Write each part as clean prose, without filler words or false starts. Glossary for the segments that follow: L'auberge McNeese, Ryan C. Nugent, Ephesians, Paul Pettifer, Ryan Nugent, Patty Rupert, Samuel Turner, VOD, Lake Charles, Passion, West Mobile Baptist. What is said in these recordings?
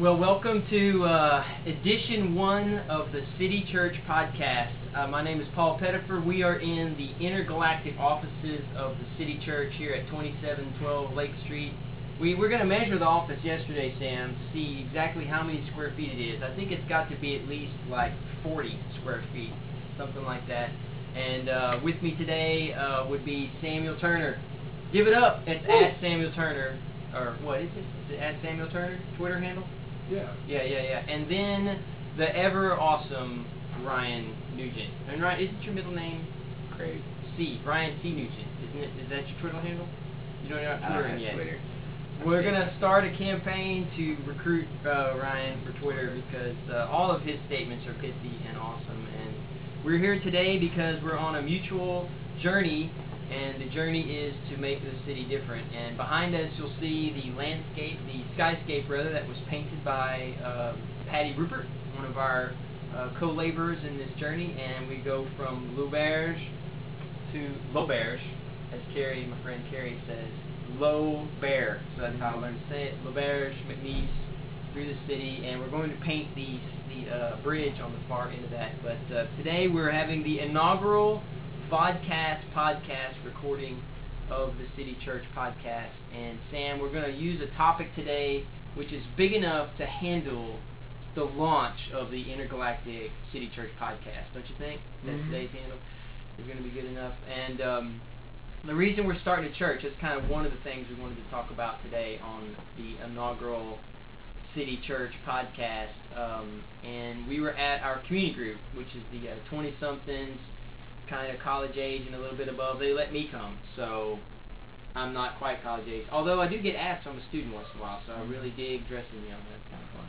Well, welcome to edition one of the City Church podcast. My name is Paul Pettifer. We are in the intergalactic offices of the City Church here at 2712 Lake Street. We were going to measure the office yesterday, Sam, to see exactly how many square feet it is. I think it's got to be at least like 40 square feet, something like that. And with me today would be Samuel Turner. Give it up. It's at Samuel Turner. Or what is it? Is it at Samuel Turner? Twitter handle? Yeah. And then the ever awesome Ryan Nugent. And Ryan, isn't your middle name? Craig. C. Ryan C. Nugent, isn't it? Is that your Twitter handle? You don't know Twitter yet. Twitter. We're gonna start a campaign to recruit Ryan for Twitter because all of his statements are pithy and awesome. And we're here today because we're on a mutual journey. And the journey is to make the city different. And behind us, you'll see the landscape, the skyscape rather, that was painted by Patty Rupert, one of our co-laborers in this journey. And we go from L'auberge to L'auberge, as Carrie, my friend Carrie, says, L'auberge. So that's how I learned to say it. L'auberge McNeese through the city, and we're going to paint the bridge on the far end of that. But today we're having the inaugural podcast recording of the City Church podcast. And Sam, we're going to use a topic today which is big enough to handle the launch of the Intergalactic City Church podcast. Don't you think that today's handle is going to be good enough? And the reason we're starting a church is kind of one of the things we wanted to talk about today on the inaugural City Church podcast. And we were at our community group, which is the 20-somethings, kind of college age and a little bit above. They let me come, so I'm not quite college age. Although I do get asked, I'm a student once in a while, so I really dig dressing young. That's kind of fun.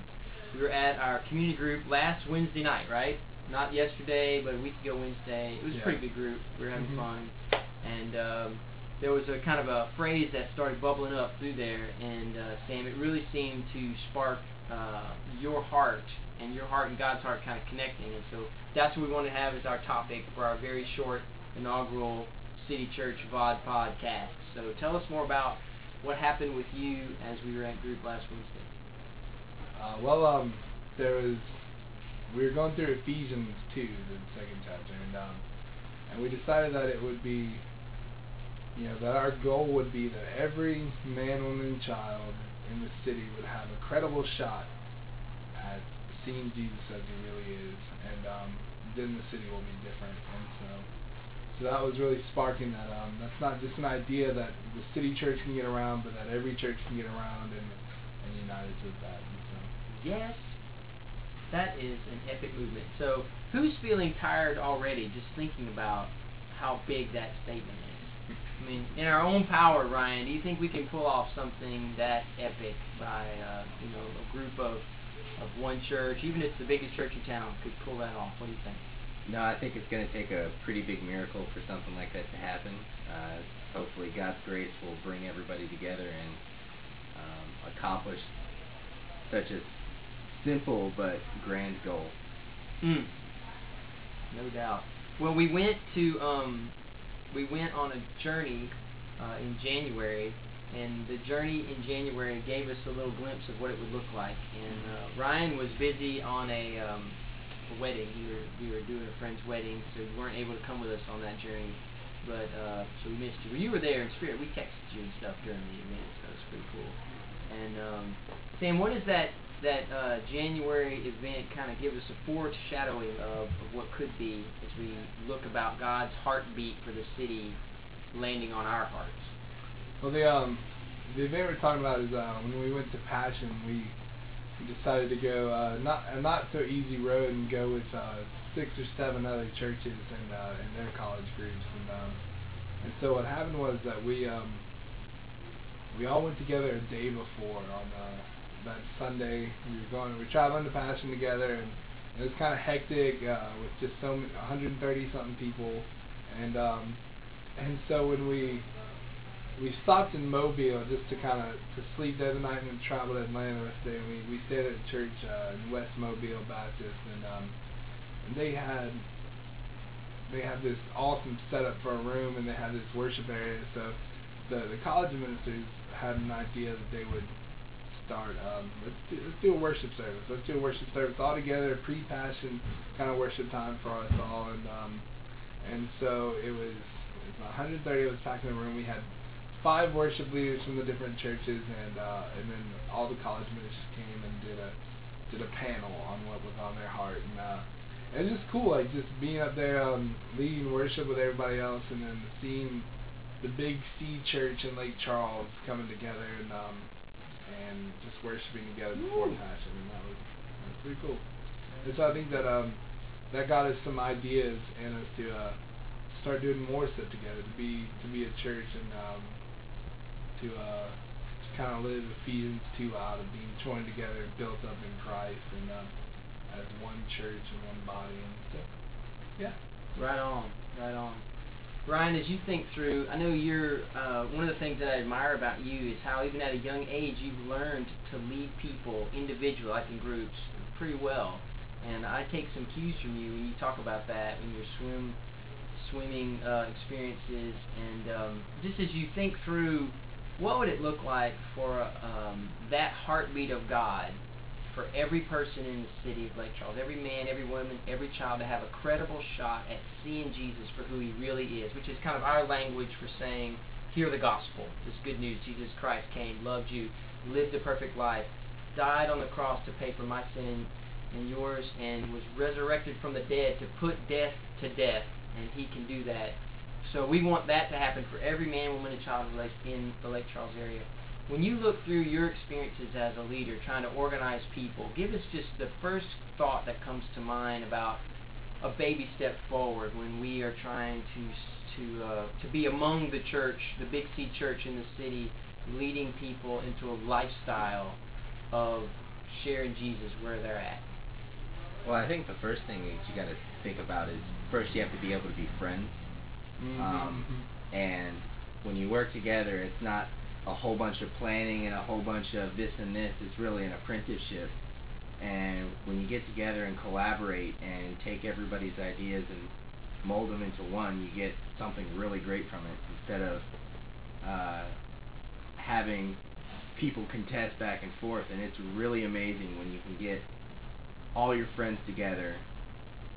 We were at our community group last Wednesday night, right? Not yesterday, but a week ago Wednesday. It was a pretty good group. We were having fun. And there was a kind of a phrase that started bubbling up through there. And Sam, it really seemed to spark your heart, and your heart and God's heart kind of connecting. And so that's what we want to have as our topic for our very short inaugural City Church VOD podcast. So tell us more about what happened with you as we were at group last Wednesday. We were going through Ephesians 2, the second chapter, and we decided that it would be, that our goal would be that every man, woman, and child in the city would have a credible shot at seeing Jesus as he really is, and then the city will be different. And so that was really sparking that. That's not just an idea that the city church can get around, but that every church can get around and unite us with that. And so yes, that is an epic movement. So who's feeling tired already just thinking about how big that statement is? I mean, in our own power, Ryan, do you think we can pull off something that epic by a group of one church, even if it's the biggest church in town, could pull that off? What do you think? No, I think it's going to take a pretty big miracle for something like that to happen. Hopefully God's grace will bring everybody together and accomplish such a simple but grand goal. No doubt. Well, we went to on a journey in January. And the journey in January gave us a little glimpse of what it would look like. And Ryan was busy on a wedding. You were doing a friend's wedding, so you weren't able to come with us on that journey. But so we missed you. You were there in spirit. We texted you and stuff during the event, so it was pretty cool. And Sam, what does that January event kind of give us a foreshadowing of what could be as we look about God's heartbeat for the city landing on our hearts? Well, the event we're talking about is when we went to Passion, we decided to go not so easy road and go with 6 or 7 other churches and their college groups, and so what happened was that we all went together a day before on that Sunday. We were traveling to Passion together, and it was kind of hectic with just so 130 something people, and so when we stopped in Mobile just to kind of to sleep there the night, and then traveled to Atlanta the rest of the day. And we stayed at a church in West Mobile Baptist, and they had this awesome setup for a room, and they had this worship area. So the college ministers had an idea that they would start. Let's do a worship service. Let's do a worship service all together, pre-Passion kind of worship time for us all. And so it was 130 of us packed in the room. We had 5 worship leaders from the different churches, and then all the college ministers came and did a panel on what was on their heart. And it was just cool, like just being up there, leading worship with everybody else, and then seeing the Big C Church in Lake Charles coming together and just worshiping together before Passion, and that was pretty cool. And so I think that that got us some ideas and us to start doing more stuff together, to be a church, and to kind of live Ephesians 2 out of being joined together, built up in Christ, and as one church and one body and stuff. Yeah. Right on. Right on. Ryan, as you think through, I know you're one of the things that I admire about you is how even at a young age you've learned to lead people, individually, like in groups, pretty well. And I take some cues from you when you talk about that in your swimming experiences. And just as you think through, what would it look like for that heartbeat of God for every person in the city of Lake Charles, every man, every woman, every child, to have a credible shot at seeing Jesus for who he really is, which is kind of our language for saying, hear the gospel, this good news, Jesus Christ came, loved you, lived a perfect life, died on the cross to pay for my sin and yours, and was resurrected from the dead to put death to death, and he can do that. So we want that to happen for every man, woman, and child in the Lake Charles area. When you look through your experiences as a leader, trying to organize people, give us just the first thought that comes to mind about a baby step forward when we are trying to be among the church, the Big C Church in the city, leading people into a lifestyle of sharing Jesus where they're at. Well, I think the first thing that you got to think about is first you have to be able to be friends, and when you work together, it's not a whole bunch of planning and a whole bunch of this and this. It's really an apprenticeship, and when you get together and collaborate and take everybody's ideas and mold them into one, you get something really great from it, instead of having people contest back and forth. And it's really amazing when you can get all your friends together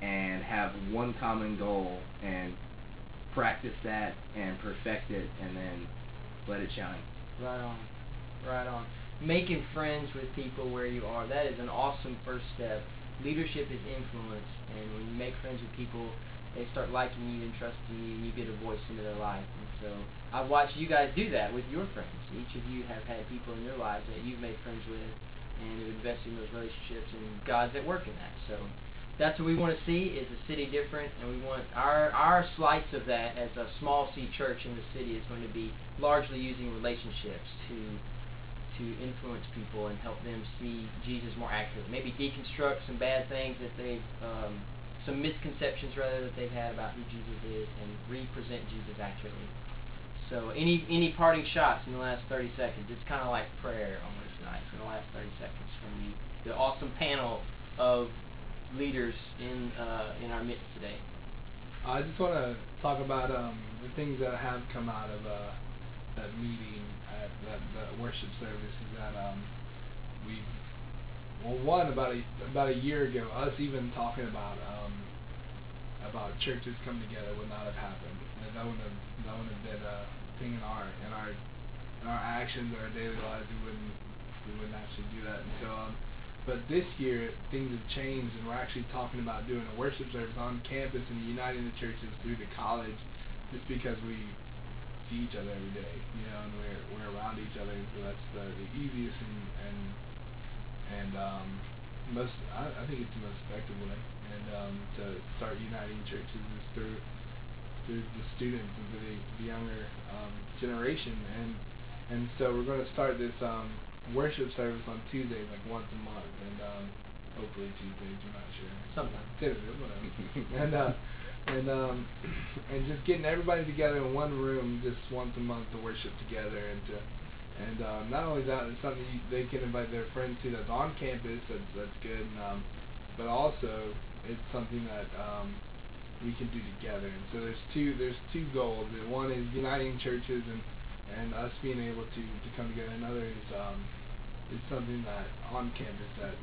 and have one common goal and practice that and perfect it and then let it shine. Right on. Right on. Making friends with people where you are, that is an awesome first step. Leadership is influence, and when you make friends with people, they start liking you and trusting you, and you get a voice into their life. And so I've watched you guys do that with your friends. Each of you have had people in your lives that you've made friends with and have invested in those relationships, and God's at work in that. So that's what we want to see, is a city different, and we want our slice of that as a small C church in the city is going to be largely using relationships to influence people and help them see Jesus more accurately. Maybe deconstruct some bad things that they've, some misconceptions rather that they've had about who Jesus is, and represent Jesus accurately. So any parting shots in the last 30 seconds? It's kind of like prayer almost tonight. In the last 30 seconds from you, the awesome panel of leaders in our midst today. I just want to talk about the things that have come out of that meeting, that worship service, is that about a year ago, us even talking about churches coming together would not have happened. And that wouldn't have been a thing in our actions, our daily lives. We wouldn't actually do that. And so but this year, things have changed, and we're actually talking about doing a worship service on campus and uniting the churches through the college, just because we see each other every day, you know, and we're around each other, and so that's the easiest and most, I think it's the most effective way, and to start uniting churches is through the students and the younger generation, and so we're going to start this worship service on Tuesdays, like once a month, and hopefully Tuesdays, I'm not sure. Sometimes. Tentative, whatever. and just getting everybody together in one room just once a month to worship together, and not only that, it's something they can invite their friends to that's on campus. That's good, and, but also it's something that we can do together. And so there's two goals. And one is uniting churches and us being able to come together. Another is it's something that on campus that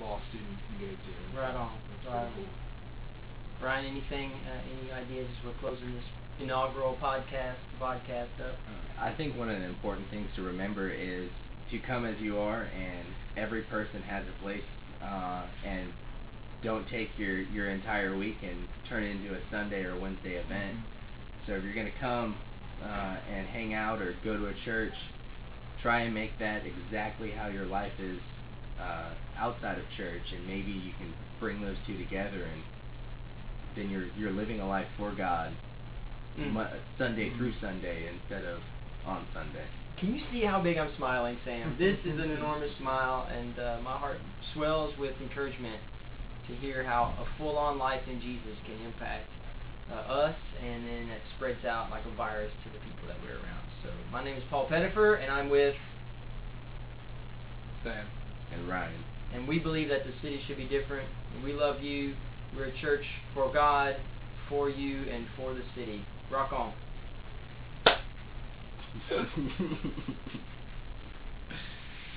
law students can go to. Right on. That's right. Pretty cool. Ryan, anything, any ideas as we're closing this inaugural podcast up? I think one of the important things to remember is to come as you are, and every person has a place, and don't take your entire week and turn it into a Sunday or Wednesday event. Mm-hmm. So if you're going to come and hang out or go to a church, try and make that exactly how your life is outside of church, and maybe you can bring those two together, and then you're living a life for God Sunday through Sunday instead of on Sunday. Can you see how big I'm smiling, Sam? This is an enormous smile, and my heart swells with encouragement to hear how a full-on life in Jesus can impact us, and then it spreads out like a virus to the people that we're around. So my name is Paul Pettifer, and I'm with Sam and Ryan. And we believe that the city should be different. We love you. We're a church for God, for you, and for the city. Rock on.